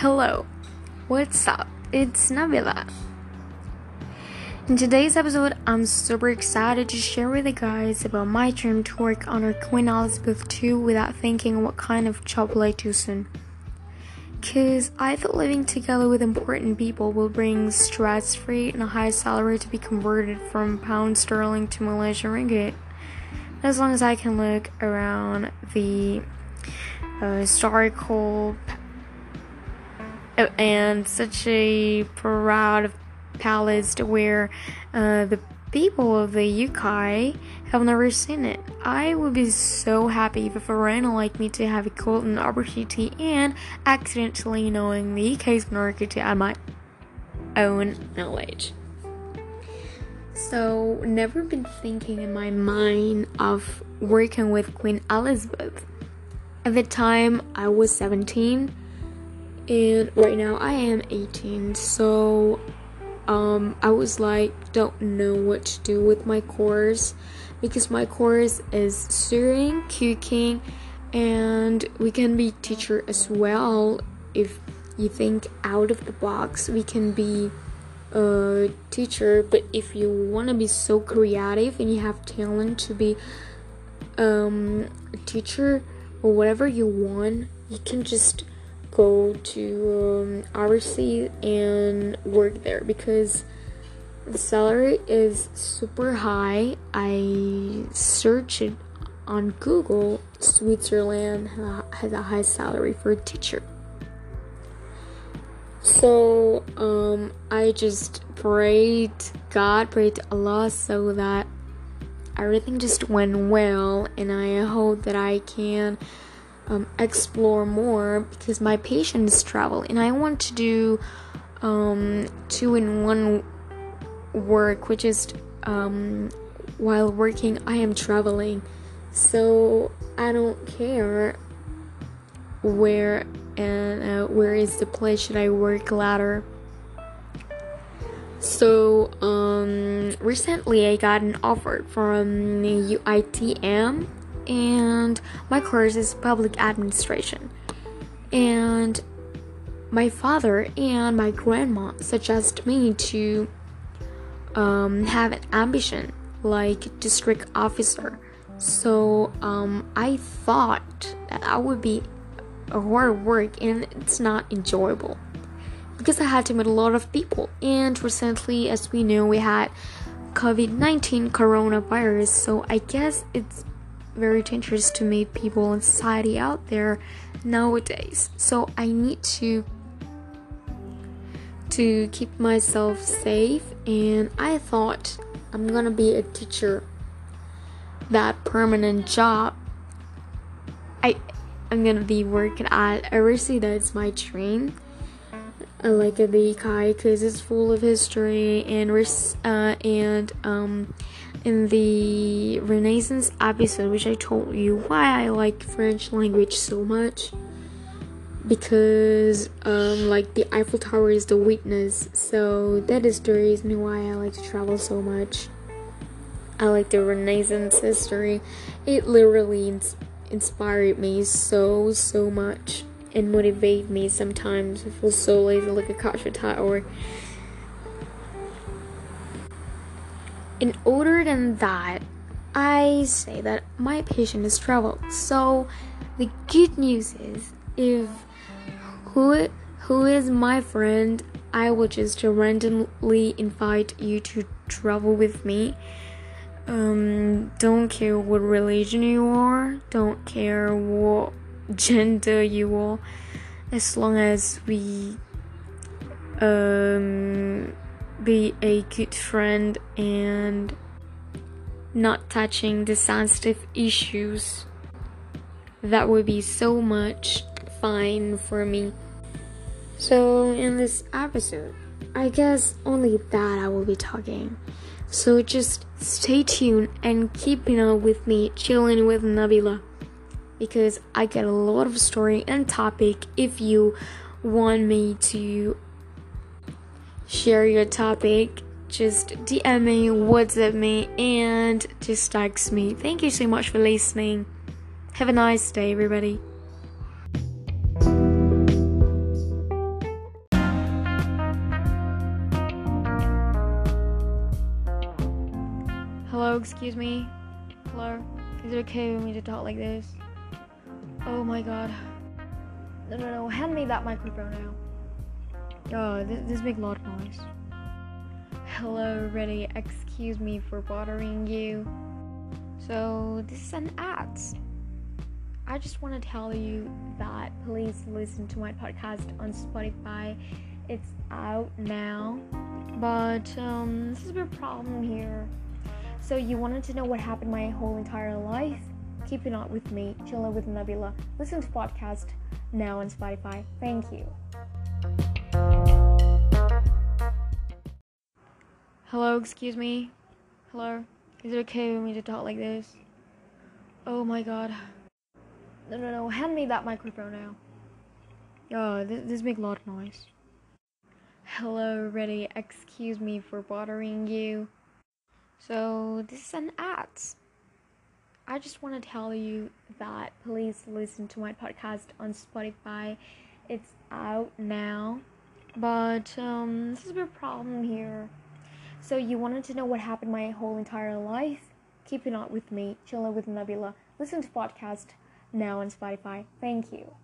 Hello, what's up? It's Nabila. In today's episode, I'm super excited to share with you guys about my dream to work on our Queen Elizabeth II without thinking what kind of job will I do soon. Cause I thought living together with important people will bring stress-free and a high salary to be converted from pound sterling to Malaysian ringgit. As long as I can look around the historical and such a proud palace where the people of the UK have never seen it. I would be so happy if a foreigner like me to have a golden opportunity and accidentally knowing the UK's monarchy to add my own knowledge. So, never been thinking in my mind of working with Queen Elizabeth. At the time, I was 17. And right now I am 18, so I was like, don't know what to do with my course, because my course is sewing, cooking, and we can be teacher as well. If you think out of the box, we can be a teacher, but if you want to be so creative and you have talent to be a teacher or whatever you want, you can just go to overseas and work there, because the salary is super high. I searched it on Google. Switzerland has a high salary for a teacher. So I just prayed to Allah so that everything just went well, and I hope that I can explore more, because my passion is travel and I want to do 2-in-1 work, which is while working I am traveling, so I don't care where is the place should I work later. So recently I got an offer from UiTM, and my course is public administration, and my father and my grandma suggest me to have an ambition like district officer. So I thought that I would be a hard work, and it's not enjoyable because I had to meet a lot of people, and recently, as we know, we had COVID-19 coronavirus, so I guess it's very dangerous to meet people in society out there nowadays. So I need to keep myself safe, and I thought I'm gonna be a teacher, that permanent job. I'm gonna be working at University. That's my dream. I like the Kai because it's full of history and in the Renaissance episode, which I told you why I like French language so much, because like the Eiffel Tower is the witness, so that is the reason why I like to travel so much. I like the Renaissance history. It literally inspired me so much and motivate me. Sometimes I feel so lazy like a Kashita, or in order than that, I say that my passion is travel. So the good news is, if who is my friend, I will just randomly invite you to travel with me. Don't care what religion you are, don't care what gender you are, as long as we be a good friend and not touching the sensitive issues, that would be so much fine for me. So in this episode, I guess only that I will be talking, so just stay tuned and keeping up with me, chilling with Nabila, because I get a lot of story and topic. If you want me to share your topic, just DM me, WhatsApp me, and just text me. Thank you so much for listening. Have a nice day, everybody. Excuse me? Hello? Is it okay with me to talk like this? Oh my god. No, hand me that microphone now. Oh, this make loud noise. Hello, ready? Excuse me for bothering you. So, this is an ad. I just want to tell you that please listen to my podcast on Spotify. It's out now. But, this is a big problem here. So, you wanted to know what happened my whole entire life? Keep it up with me. Chill out with Nabila. Listen to podcast now on Spotify. Thank you. Hello, excuse me? Hello? Is it okay with me to talk like this? Oh my god. No, hand me that microphone now. Oh, this make loud noise. Hello, ready? Excuse me for bothering you. So, this is an ad. I just want to tell you that please listen to my podcast on Spotify. It's out now. But, this is a big problem here. So, you wanted to know what happened my whole entire life? Keep it up with me. Chill out with Nabila. Listen to podcast now on Spotify. Thank you.